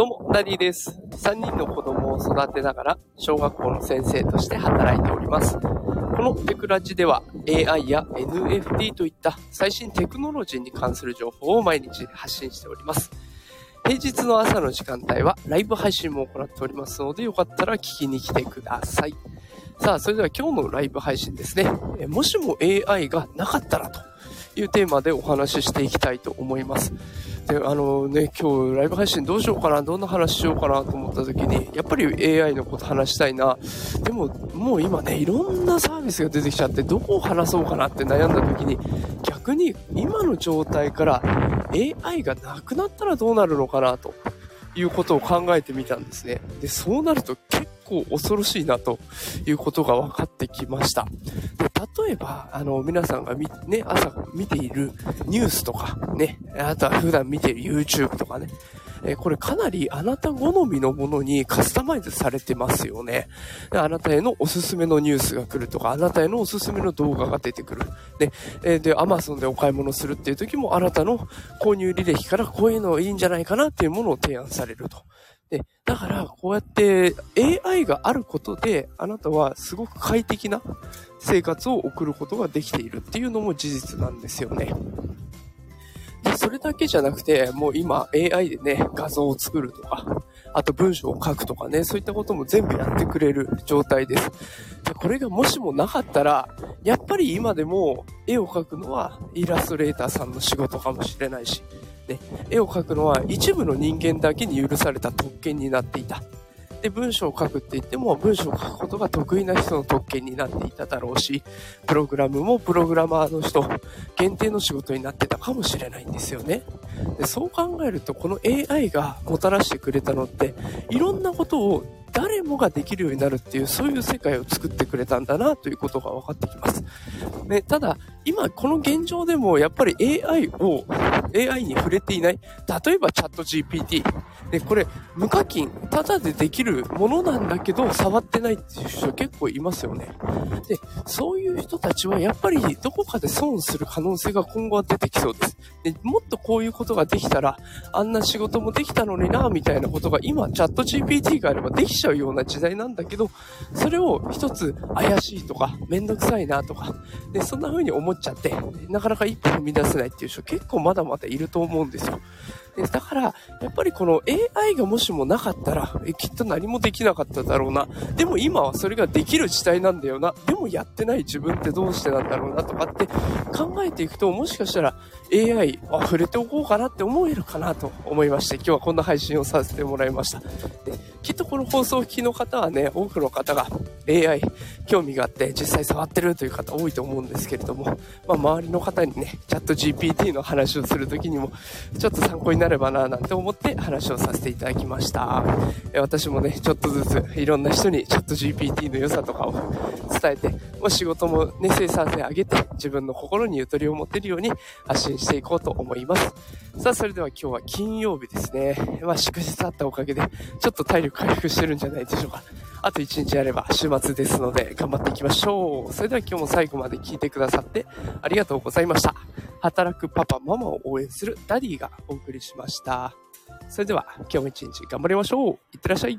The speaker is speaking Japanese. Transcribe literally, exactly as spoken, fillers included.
どうも、ダディです。さんにんの子供を育てながら、小学校の先生として働いております。このテクラジでは エーアイ や エヌエフティー といった最新テクノロジーに関する情報を毎日発信しております。平日の朝の時間帯はライブ配信も行っておりますので、よかったら聞きに来てください。さあ、それでは今日のライブ配信ですね。もしも エーアイ がなかったらというテーマでお話ししていきたいと思います。で、あのね、今日ライブ配信どうしようかな、どんな話しようかなと思った時に、やっぱり エーアイ のこと話したいな。でも、もう今ね、いろんなサービスが出てきちゃって、どこを話そうかなって悩んだ時に、逆に今の状態から エーアイ がなくなったらどうなるのかなということを考えてみたんですね。で、そうなると結構恐ろしいなということが分かってきました。例えば、あの、皆さんがみ、ね、朝見ているニュースとか、ね、あとは普段見ている YouTube とかね、えー、これかなりあなた好みのものにカスタマイズされてますよね。あなたへのおすすめのニュースが来るとか、あなたへのおすすめの動画が出てくる。で、えー、で、Amazon でお買い物するっていう時も、あなたの購入履歴からこういうのいいんじゃないかなっていうものを提案されると。で、だから、こうやって エーアイ があることで、あなたはすごく快適な生活を送ることができているっていうのも事実なんですよね。で、それだけじゃなくて、もう今 エーアイ でね、画像を作るとか、あと文章を書くとかね、そういったことも全部やってくれる状態です。で、これがもしもなかったら、やっぱり今でも絵を描くのはイラストレーターさんの仕事かもしれないし、ね、絵を描くのは一部の人間だけに許された特権になっていた。で、文章を書くって言っても、文章を書くことが得意な人の特権になっていただろうし、プログラムもプログラマーの人限定の仕事になってたかもしれないんですよね。で、そう考えると、この エーアイ がもたらしてくれたのって、いろんなことを誰もができるようになるっていう、そういう世界を作ってくれたんだなということが分かってきます。ね、ただ、今この現状でもやっぱり エーアイ を、エーアイ に触れていない。例えばチャット ジーピーティー。で、これ無課金、ただでできるものなんだけど、触ってないっていう人結構いますよね。で、そういう人たちはやっぱりどこかで損する可能性が今後は出てきそうです。で、もっとこういうことができたら、あんな仕事もできたのにな、みたいなことが今チャット ジーピーティー があればできちゃうような時代なんだけど、それを一つ怪しいとか、めんどくさいなとか、で、そんな風に思思っちゃって、なかなか一歩踏み出せないっていう人結構まだまだいると思うんですよ。で、だからやっぱりこの エーアイ がもしもなかったら、え、きっと何もできなかっただろうな。でも今はそれができる時代なんだよな。でもやってない自分ってどうしてなんだろうなとかって考えていくと、もしかしたら エーアイ あ、触れておこうかなって思えるかなと思いまして、今日はこんな配信をさせてもらいました。で、きっとこの放送を聞きの方はね、多くの方が エーアイ 興味があって実際触ってるという方多いと思うんですけれども、まあ、周りの方にね、チャット ジーピーティー の話をするときにもちょっと参考になればななんて思って話をさせていただきました。私もね、ちょっとずついろんな人にチャット ジーピーティー の良さとかを伝えて、もう仕事も、ね、生産性上げて、自分の心にゆとりを持てるように発信していこうと思います。さあ、それでは今日は金曜日ですね。まあ、祝日あったおかげでちょっと体力回復してるんじゃないでしょうか。あといちにちやれば週末ですので、頑張っていきましょう。それでは今日も最後まで聞いてくださってありがとうございました。働くパパママを応援するダディがお送りしました。それでは今日も一日頑張りましょう。いってらっしゃい。